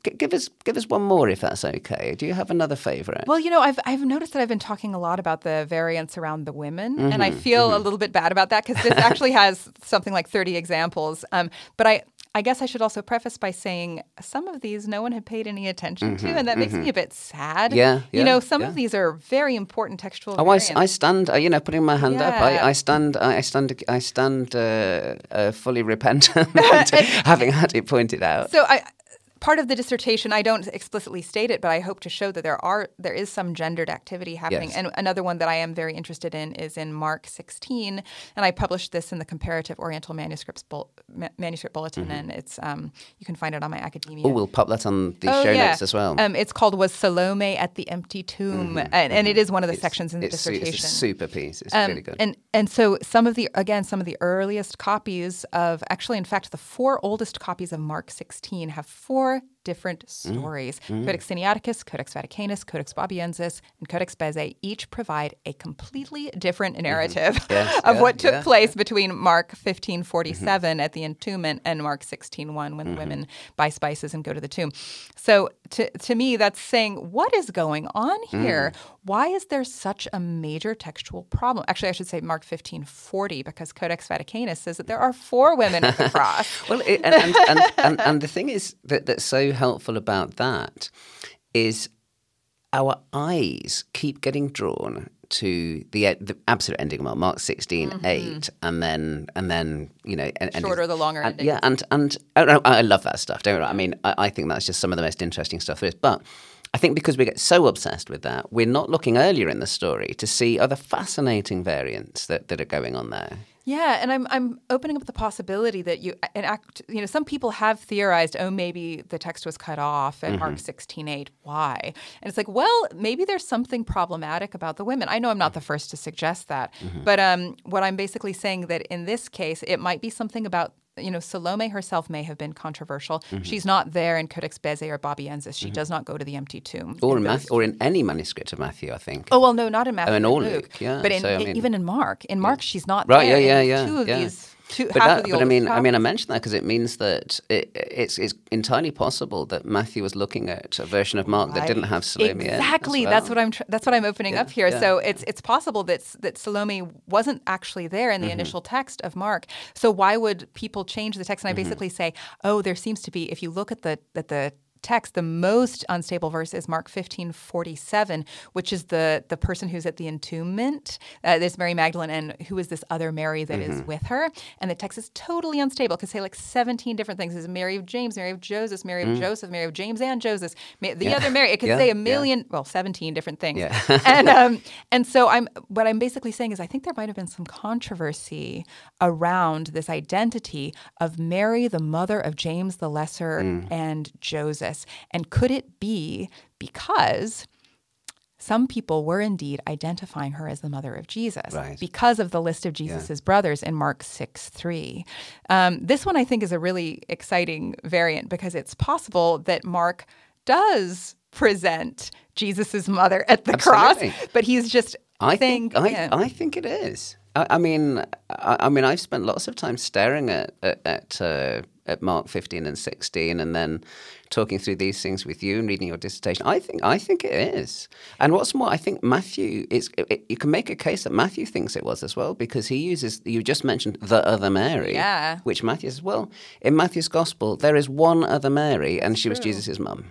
g- give us give us one more, if that's okay. Do you have another favourite? Well, you know, I've I've noticed that I've been talking a lot about the variants around the women, mm-hmm, and I feel mm-hmm. a little bit bad about that, because this actually has something like thirty examples. Um, but I. I guess I should also preface by saying some of these no one had paid any attention mm-hmm, to, and that mm-hmm. makes me a bit sad. Yeah, yeah You know, some yeah. of these are very important textual oh, variants. Oh, I, I stand, uh, you know, putting my hand yeah. up, I, I stand, I stand, I stand uh, uh, fully repentant, having had it pointed out. So I... Part of the dissertation, I don't explicitly state it, but I hope to show that there are there is some gendered activity happening. Yes. And another one that I am very interested in is in Mark sixteen, and I published this in the Comparative Oriental Manuscripts Bul- Ma- Manuscript Bulletin, mm-hmm. and it's um, you can find it on my academia. Oh, we'll pop that on the oh, show yeah. notes as well. Um, it's called "Was Salome at the Empty Tomb?" Mm-hmm, and, and mm-hmm. it is one of the it's, sections in the it's dissertation. Su- it's a super piece. It's um, really good. And and so some of the again some of the earliest copies of actually, in fact, the four oldest copies of Mark sixteen have four different stories. Mm. Mm. Codex Sinaiticus, Codex Vaticanus, Codex Babiensis, and Codex Bezae each provide a completely different narrative mm-hmm. yes, of yeah, what took yeah. place between Mark fifteen forty-seven mm-hmm. at the entombment and Mark sixteen one when mm-hmm. the women buy spices and go to the tomb. So to, to me, that's saying, what is going on here? Mm. Why is there such a major textual problem? Actually, I should say Mark fifteen forty because Codex Vaticanus says that there are four women at the cross. Well, it, and, and, and, and, and the thing is that that's so helpful about that is our eyes keep getting drawn to the, the absolute ending mark, Mark sixteen, mm-hmm. eight, and then, and then you know... And, shorter, and, the longer and, ending. Yeah, and, and oh, no, I love that stuff, don't you? I mean, I, I think that's just some of the most interesting stuff there is. But I think because we get so obsessed with that, we're not looking earlier in the story to see other fascinating variants that, that are going on there. Yeah, and I'm I'm opening up the possibility that you an act. You know, some people have theorized, oh, maybe the text was cut off at mm-hmm. Mark sixteen eight. Why? And it's like, well, maybe there's something problematic about the women. I know I'm not the first to suggest that, mm-hmm. but um, what I'm basically saying that in this case, it might be something about. You know, Salome herself may have been controversial. Mm-hmm. She's not there in Codex Bezae or Babiensis. She mm-hmm. does not go to the empty tomb. Or in, Matthew, or in any manuscript of Matthew, I think. Oh, well, no, not in Matthew. Oh, in all Luke. Luke. Yeah. But in, so, I mean, even in Mark. In Mark, yeah. she's not right, there. Right, yeah, yeah, yeah. Two of yeah. these, two, half that, of the But I mean, I mean, I mentioned that because it means that it, it's, it's entirely possible that Matthew was looking at a version of Mark right. that didn't have Salome exactly. in. Exactly. Well. That's what I'm tr- That's what I'm opening yeah, up here. Yeah, so yeah. it's it's possible that, that Salome wasn't actually there in the mm-hmm. initial text of Mark. So why would people change the text? And I basically mm-hmm. say, oh, there seems to be, if you look at the at the text, the most unstable verse is Mark fifteen forty-seven, which is the the person who's at the entombment. Uh, there's Mary Magdalene, and who is this other Mary that mm-hmm. is with her? And the text is totally unstable. It could say like seventeen different things. There's Mary of James, Mary of Joseph, Mary mm. of Joseph, Mary of James and Joseph, the yeah. other Mary. It could yeah. say a million, yeah. well, seventeen different things. Yeah. and um, and so I'm what I'm basically saying is I think there might have been some controversy around this identity of Mary, the mother of James the Lesser, mm. and Joseph. And could it be because some people were indeed identifying her as the mother of Jesus right. because of the list of Jesus's yeah. brothers in Mark six three. Um, this one I think is a really exciting variant because it's possible that Mark does present Jesus's mother at the Absolutely. cross, but he's just I saying, think I, you know, I think it is. I, I mean, I, I mean, I've spent lots of time staring at at. at uh, at Mark fifteen and sixteen, and then talking through these things with you and reading your dissertation. I think I think it is. And what's more, I think Matthew is. It, it, you can make a case that Matthew thinks it was as well because he uses. You just mentioned the other Mary, yeah. which Matthew says. Well, in Matthew's gospel, there is one other Mary, and she was Jesus' mum.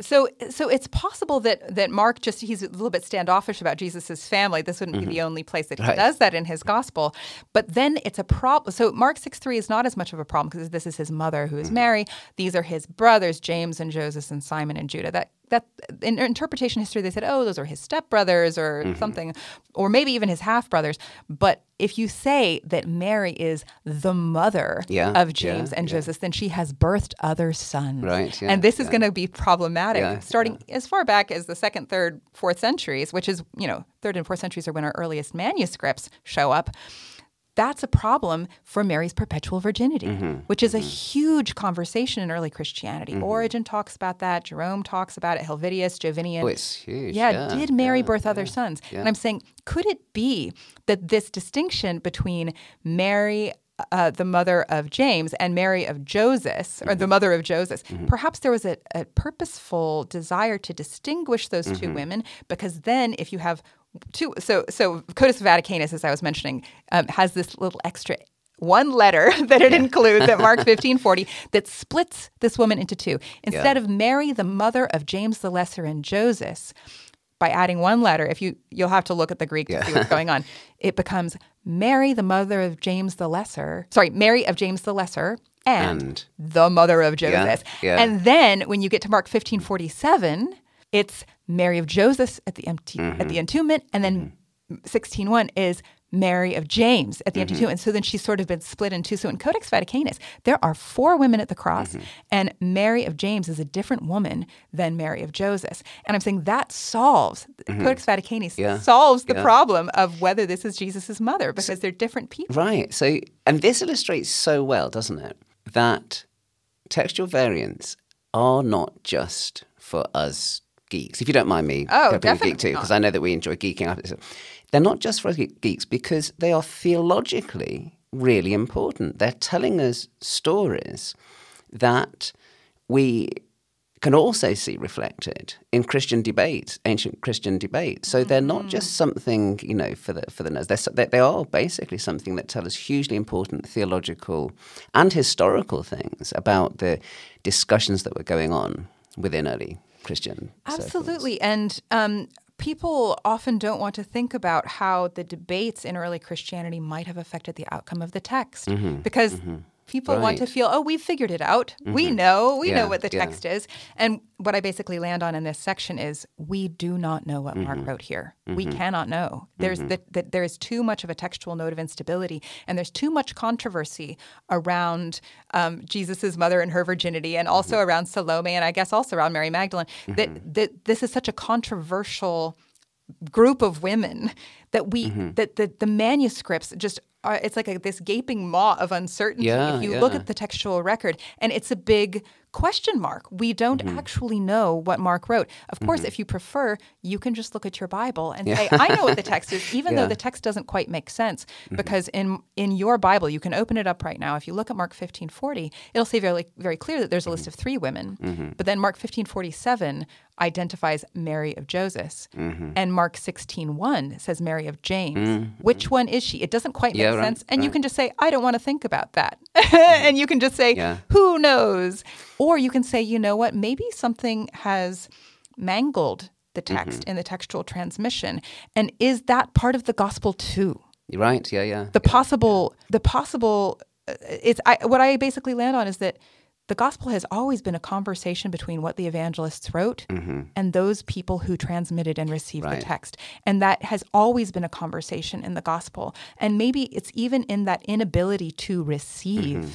So, so it's possible that that Mark just he's a little bit standoffish about Jesus' family. This wouldn't mm-hmm. be the only place that he right. does that in his gospel. But then it's a problem. So Mark six three is not as much of a problem because this is his mother, who is Mary. These are his brothers, James and Joseph and Simon and Judah. That that in interpretation history, they said, oh, those are his stepbrothers or mm-hmm. something, or maybe even his half-brothers. But if you say that Mary is the mother yeah, of James yeah, and yeah. Joseph, then she has birthed other sons. Right, yeah, and this yeah. is going to be problematic, yeah, starting yeah. as far back as the second, third, fourth centuries, which is, you know, third and fourth centuries are when our earliest manuscripts show up. That's a problem for Mary's perpetual virginity, mm-hmm. which is a huge conversation in early Christianity. Mm-hmm. Origen talks about that. Jerome talks about it. Helvidius, Jovinian. Oh, it's huge. Yeah, yeah did Mary yeah, birth yeah, other sons? Yeah. And I'm saying, could it be that this distinction between Mary, uh, the mother of James, and Mary of Joseph, or mm-hmm. the mother of Joseph, mm-hmm. perhaps there was a, a purposeful desire to distinguish those mm-hmm. two women, because then if you have Two, so, so Codex Vaticanus, as I was mentioning, um, has this little extra one letter that it yeah. includes at Mark fifteen forty that splits this woman into two. Instead yeah. of Mary, the mother of James the Lesser and Joseph, by adding one letter, if you, you'll have to look at the Greek to yeah. see what's going on, it becomes Mary, the mother of James the Lesser, sorry, Mary of James the Lesser and, and the mother of Joseph. Yeah, yeah. And then when you get to Mark fifteen forty-seven, it's Mary of Joseph at the empty mm-hmm. at the entombment, and then mm-hmm. sixteen one is Mary of James at the mm-hmm. empty tomb. And so then she's sort of been split in two. So in Codex Vaticanus, there are four women at the cross, mm-hmm. and Mary of James is a different woman than Mary of Joseph. And I'm saying that solves, mm-hmm. Codex Vaticanus yeah. solves the yeah. problem of whether this is Jesus's mother, because so, they're different people. Right. So, and this illustrates so well, doesn't it, that textual variants are not just for us geeks. If you don't mind me oh, being definitely a geek too, because I know that we enjoy geeking up. They're not just for geeks because they are theologically really important. They're telling us stories that we can also see reflected in Christian debate, ancient Christian debate. So they're not just something, you know, for the for the nerds. They're, they are basically something that tell us hugely important theological and historical things about the discussions that were going on within early Christian circles. Absolutely. And um people often don't want to think about how the debates in early Christianity might have affected the outcome of the text, mm-hmm, because mm-hmm. people right. want to feel, oh, we've figured it out. Mm-hmm. We know. We yeah, know what the text yeah. is. And what I basically land on in this section is we do not know what mm-hmm. Mark wrote here. Mm-hmm. We cannot know. There's mm-hmm. the, the, there is too much of a textual note of instability, and there's too much controversy around um, Jesus's mother and her virginity, and also mm-hmm. around Salome, and I guess also around Mary Magdalene. Mm-hmm. That, that this is such a controversial group of women that we mm-hmm. that the, the manuscripts just are, it's like a, this gaping maw of uncertainty yeah, if you yeah. look at the textual record, and it's a big question mark. We don't mm-hmm. actually know what Mark wrote. Of course, mm-hmm. if you prefer, you can just look at your Bible and yeah. say, I know what the text is, even yeah. though the text doesn't quite make sense, mm-hmm. because in in your Bible, you can open it up right now. If you look at Mark fifteen forty, it'll say very, very clear that there's a mm-hmm. list of three women, mm-hmm. but then Mark fifteen forty-seven identifies Mary of Joseph, mm-hmm. and Mark sixteen one says Mary of James. Mm-hmm. Which one is she? It doesn't quite make yeah, right, sense. And right. you can just say, I don't want to think about that. And you can just say, yeah. who knows? Or you can say, you know what, maybe something has mangled the text mm-hmm. in the textual transmission. And is that part of the gospel too? Right, yeah, yeah. The yeah, possible, yeah. the possible, uh, it's, I, what I basically land on is that the gospel has always been a conversation between what the evangelists wrote mm-hmm. and those people who transmitted and received right. the text. And that has always been a conversation in the gospel. And maybe it's even in that inability to receive mm-hmm.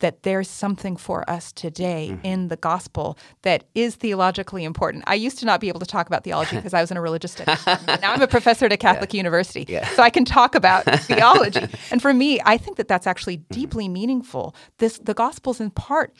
that there's something for us today mm-hmm. in the gospel that is theologically important. I used to not be able to talk about theology because I was in a religious studies. Now I'm a professor at a Catholic yeah. university, yeah. so I can talk about theology. And for me, I think that that's actually deeply mm-hmm. meaningful. This, the gospel's in part,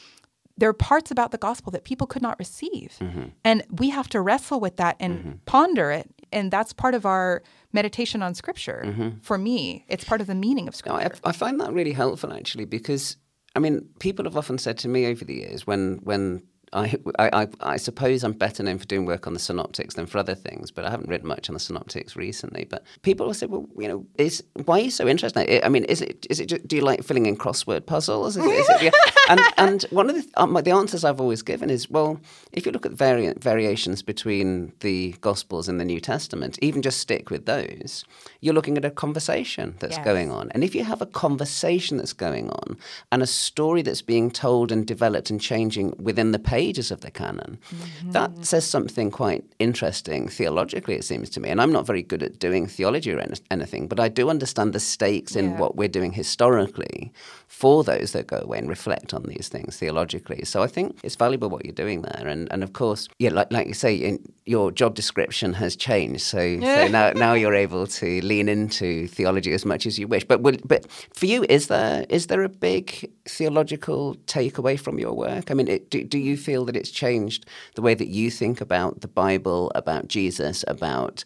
there are parts about the gospel that people could not receive. Mm-hmm. And we have to wrestle with that and mm-hmm. ponder it. And that's part of our meditation on Scripture. Mm-hmm. For me, it's part of the meaning of Scripture. No, I, I find that really helpful, actually, because I mean, people have often said to me over the years, when when I, I I suppose I'm better known for doing work on the synoptics than for other things, but I haven't read much on the synoptics recently. But people have said, well, you know, is why are you so interested? I mean, is it is it just, do you like filling in crossword puzzles? Is it, is it, yeah. And and one of the um, the answers I've always given is, well, if you look at vari- variations between the Gospels and the New Testament, even just stick with those, you're looking at a conversation that's yes. going on. And if you have a conversation that's going on and a story that's being told and developed and changing within the pages of the canon, mm-hmm. that says something quite interesting theologically, it seems to me. And I'm not very good at doing theology or en- anything, but I do understand the stakes in yeah. what we're doing historically for those that go away and reflect on these things theologically. So I think it's valuable what you're doing there. And and of course, yeah, like like you say, in, your job description has changed. So, so now now you're able to lean into theology as much as you wish. But will, but for you, is there is there a big theological takeaway from your work? I mean, it, do do you feel that it's changed the way that you think about the Bible, about Jesus, about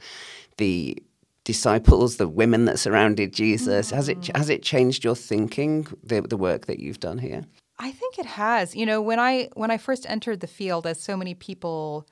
the disciples, the women that surrounded Jesus? Mm-hmm. Has it has it changed your thinking, the the work that you've done here? I think it has. You know, when I when I first entered the field, as so many people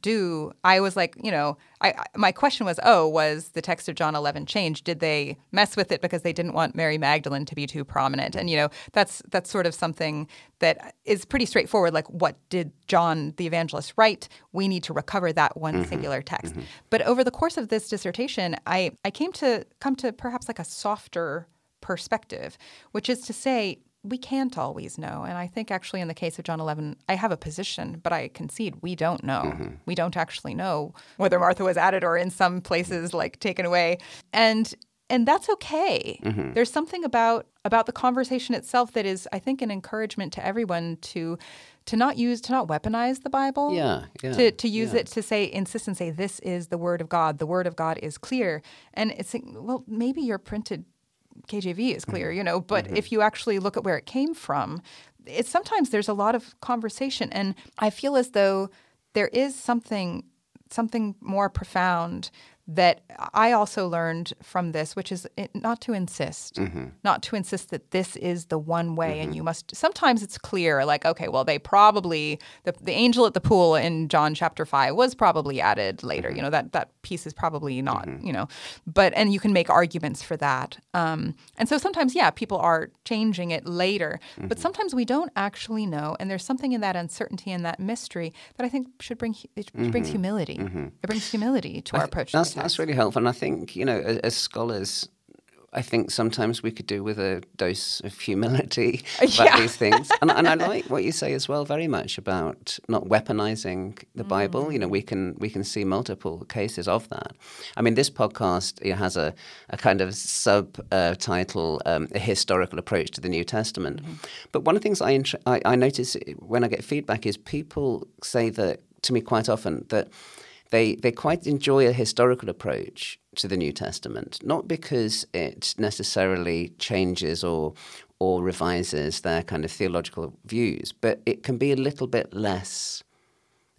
do, I was like, you know, I my question was, oh, was the text of John eleven changed? Did they mess with it because they didn't want Mary Magdalene to be too prominent? And, you know, that's that's sort of something that is pretty straightforward. Like, what did John the evangelist write? We need to recover that one mm-hmm. singular text. Mm-hmm. But over the course of this dissertation, I, I came to come to perhaps like a softer perspective, which is to say, we can't always know. And I think actually in the case of John eleven, I have a position, but I concede we don't know. Mm-hmm. We don't actually know whether Martha was at it or in some places like taken away. And and that's okay. Mm-hmm. There's something about about the conversation itself that is, I think, an encouragement to everyone to to not use, to not weaponize the Bible. Yeah, yeah. To, to use yeah. it to say, insist and say, this is the Word of God. The Word of God is clear. And it's, well, maybe your printed K J V is clear, you know, but mm-hmm. if you actually look at where it came from, it's sometimes there's a lot of conversation. And I feel as though there is something something more profound that I also learned from this, which is it, not to insist, mm-hmm. not to insist that this is the one way mm-hmm. and you must, sometimes it's clear, like, okay, well, they probably, the, the angel at the pool in John chapter five was probably added later, mm-hmm. you know, that, that piece is probably not, mm-hmm. you know, but, and you can make arguments for that. Um, and so sometimes, yeah, people are changing it later, mm-hmm. but sometimes we don't actually know. And there's something in that uncertainty and that mystery that I think should bring, it mm-hmm. brings humility. Mm-hmm. It brings humility to I our approach. That's That's really helpful. And I think, you know, as, as scholars, I think sometimes we could do with a dose of humility about yeah. these things. And, and I like what you say as well very much about not weaponizing the mm. Bible. You know, we can we can see multiple cases of that. I mean, this podcast it has a, a kind of subtitle, uh, um, A Historical Approach to the New Testament. Mm. But one of the things I, int- I, I notice when I get feedback is people say that to me quite often that They they quite enjoy a historical approach to the New Testament, not because it necessarily changes or or revises their kind of theological views, but it can be a little bit less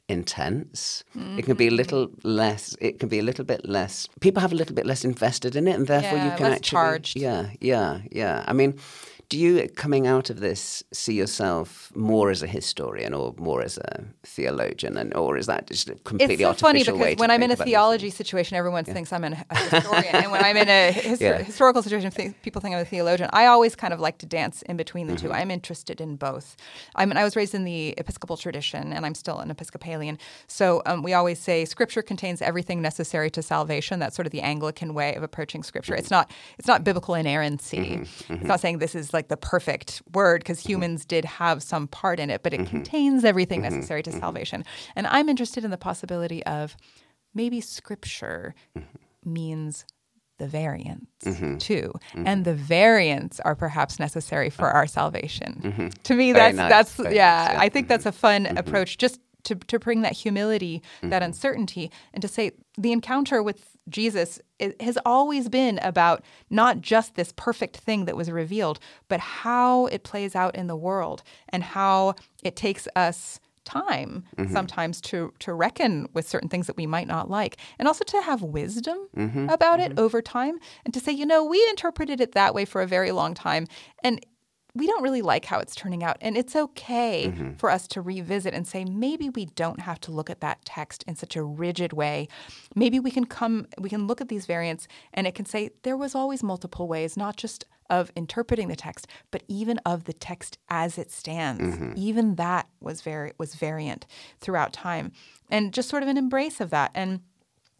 intense. Mm-hmm. It can be a little less. It can be a little bit less. People have a little bit less invested in it, and therefore yeah, you can less actually charged. Yeah, yeah, yeah. I mean, do you coming out of this see yourself more as a historian or more as a theologian, and or is that just a completely artificial way to think about it? It's so funny because when I'm in a theology situation, everyone yeah. thinks I'm an, a historian, and when I'm in a histor- yeah. historical situation, th- people think I'm a theologian. I always kind of like to dance in between the mm-hmm. two. I'm interested in both. I mean, I was raised in the Episcopal tradition, and I'm still an Episcopalian. So um, we always say Scripture contains everything necessary to salvation. That's sort of the Anglican way of approaching Scripture. Mm-hmm. It's not it's not biblical inerrancy. Mm-hmm. Mm-hmm. It's not saying this is like the perfect word because humans did have some part in it, but it mm-hmm. contains everything mm-hmm. necessary to mm-hmm. salvation. And I'm interested in the possibility of maybe Scripture mm-hmm. means the variants mm-hmm. too, mm-hmm. and the variants are perhaps necessary for our salvation. Mm-hmm. To me, that's nice. that's Very yeah, nice, yeah. I think mm-hmm. that's a fun mm-hmm. approach. Just to to bring that humility, mm-hmm. that uncertainty, and to say the encounter with Jesus it has always been about not just this perfect thing that was revealed, but how it plays out in the world and how it takes us time mm-hmm. sometimes to to reckon with certain things that we might not like, and also to have wisdom mm-hmm. about mm-hmm. it over time, and to say, you know, we interpreted it that way for a very long time, and we don't really like how it's turning out, and it's okay mm-hmm. for us to revisit and say maybe we don't have to look at that text in such a rigid way. Maybe we can come, we can look at these variants, and it can say there was always multiple ways, not just of interpreting the text, but even of the text as it stands. Mm-hmm. Even that was very was variant throughout time, and just sort of an embrace of that. And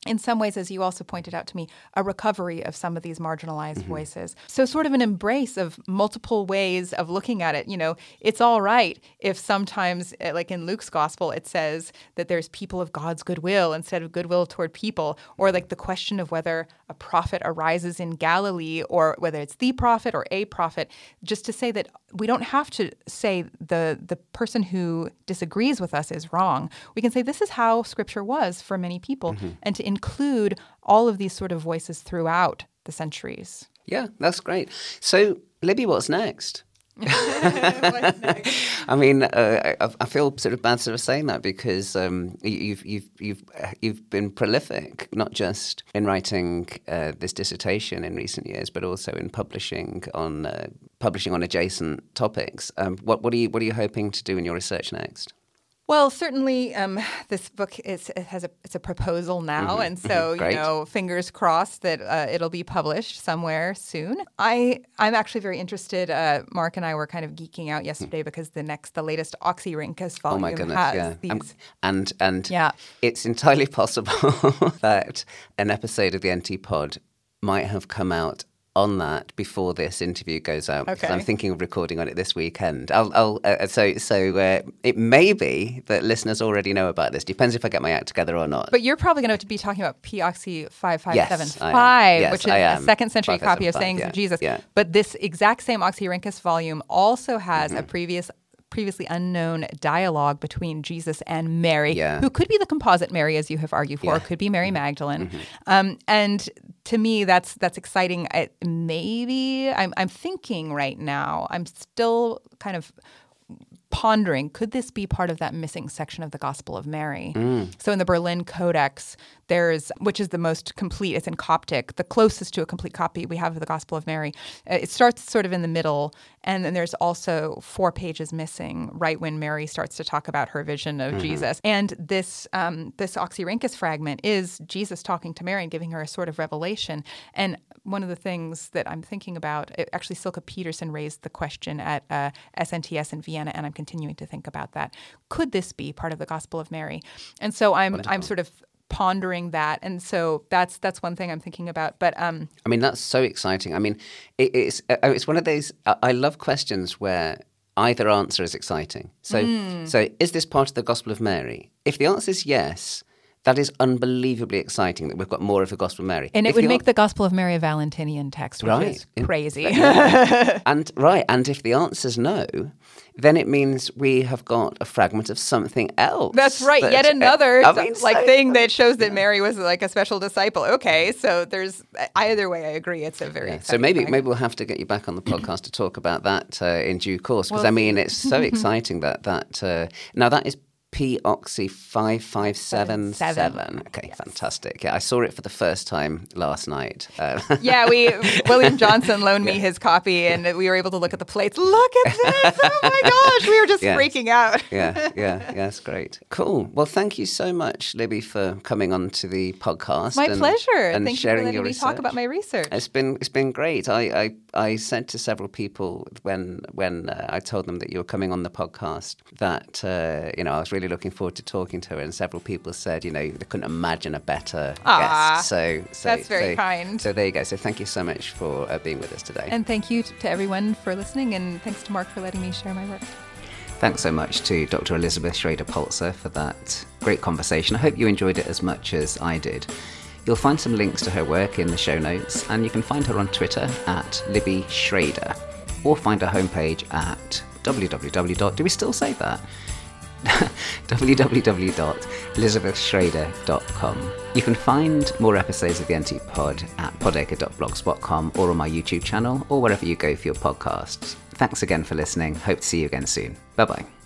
in some ways, as you also pointed out to me, a recovery of some of these marginalized mm-hmm. voices. So sort of an embrace of multiple ways of looking at it. You know, it's all right if sometimes, like in Luke's gospel, it says that there's people of God's goodwill instead of goodwill toward people, or like the question of whether a prophet arises in Galilee or whether it's the prophet or a prophet, just to say that we don't have to say the, the person who disagrees with us is wrong. We can say this is how Scripture was for many people mm-hmm. and to include all of these sort of voices throughout the centuries. Yeah, that's great. So, Libby, what's next? What's next? I mean, uh, I, I feel sort of bad sort of saying that because um, you've you've you've you've been prolific, not just in writing uh, this dissertation in recent years, but also in publishing on uh, publishing on adjacent topics. Um, what what are you what are you hoping to do in your research next? Well, certainly, um, this book is it has a it's a proposal now, mm-hmm. and so you know, fingers crossed that uh, it'll be published somewhere soon. I I'm actually very interested. Uh, Mark and I were kind of geeking out yesterday mm. because the next the latest Oxyrhynchus volume oh my goodness, has yeah. these, um, and and yeah. it's entirely possible that an episode of the N T Pod might have come out on that before this interview goes out, okay. because I'm thinking of recording on it this weekend. I'll, I'll uh, so so uh, it may be that listeners already know about this. Depends if I get my act together or not. But you're probably going to be talking about P Oxy five five seven five, yes, which is a second century copy of Sayings yeah. of Jesus. Yeah. But this exact same Oxyrhynchus volume also has mm-hmm. a previous. previously unknown dialogue between Jesus and Mary, yeah. who could be the composite Mary, as you have argued for, yeah. could be Mary Magdalene. Mm-hmm. Um, and to me, that's that's exciting. I, maybe I'm I'm thinking right now. I'm still kind of pondering, could this be part of that missing section of the Gospel of Mary? Mm. So in the Berlin Codex, there's, which is the most complete, it's in Coptic, the closest to a complete copy we have of the Gospel of Mary. Uh, it starts sort of in the middle, and then there's also four pages missing right when Mary starts to talk about her vision of mm-hmm. Jesus. And this um, this Oxyrhynchus fragment is Jesus talking to Mary and giving her a sort of revelation. And one of the things that I'm thinking about, it, actually Silke Peterson raised the question at uh, S N T S in Vienna, and I'm continuing to think about that. Could this be part of the Gospel of Mary? And so I'm Wonderful. I'm sort of pondering that, and so that's that's one thing I'm thinking about. But um, I mean, that's so exciting. I mean, it, it's it's one of those. I love questions where either answer is exciting. So mm. so is this part of the Gospel of Mary? If the answer is yes, that is unbelievably exciting that we've got more of the Gospel of Mary. And it if would make an- the Gospel of Mary a Valentinian text, which right. is crazy. and right, and if the answer's no, then it means we have got a fragment of something else. That's right, that, yet another uh, I mean, like so, thing that shows that yeah. Mary was like a special disciple. Okay, so there's either way, I agree, it's a very yeah. exciting. So maybe fragment. maybe we'll have to get you back on the podcast to talk about that uh, in due course, because well, I mean, it's so exciting that that uh, now that is P Oxy five five seven seven. Okay, yes. Fantastic. Yeah, I saw it for the first time last night. Uh, yeah, we William Johnson loaned me yeah. his copy, and we were able to look at the plates. Look at this! Oh my gosh! We were just yes. freaking out. yeah, yeah, yeah. That's great. Cool. Well, thank you so much, Libby, for coming on to the podcast. My and, pleasure. And thank sharing you for letting your me research. Talk about my research. It's been it's been great. I I, I said to several people when when uh, I told them that you were coming on the podcast that uh, you know I was really looking forward to talking to her, and several people said, you know, they couldn't imagine a better Aww, guest. So, so that's very so, kind. So there you go. So thank you so much for uh, being with us today. And thank you to everyone for listening, and thanks to Mark for letting me share my work. Thanks so much to Doctor Elizabeth Schrader Polczer for that great conversation. I hope you enjoyed it as much as I did. You'll find some links to her work in the show notes, and you can find her on Twitter at Libby Schrader, or find her homepage at www. Do we still say that? www dot elizabeth schrader dot com. You can find more episodes of the N T Pod at podacre dot blogspot dot com or on my YouTube channel or wherever you go for your podcasts. Thanks again for listening. Hope to see you again soon. Bye bye.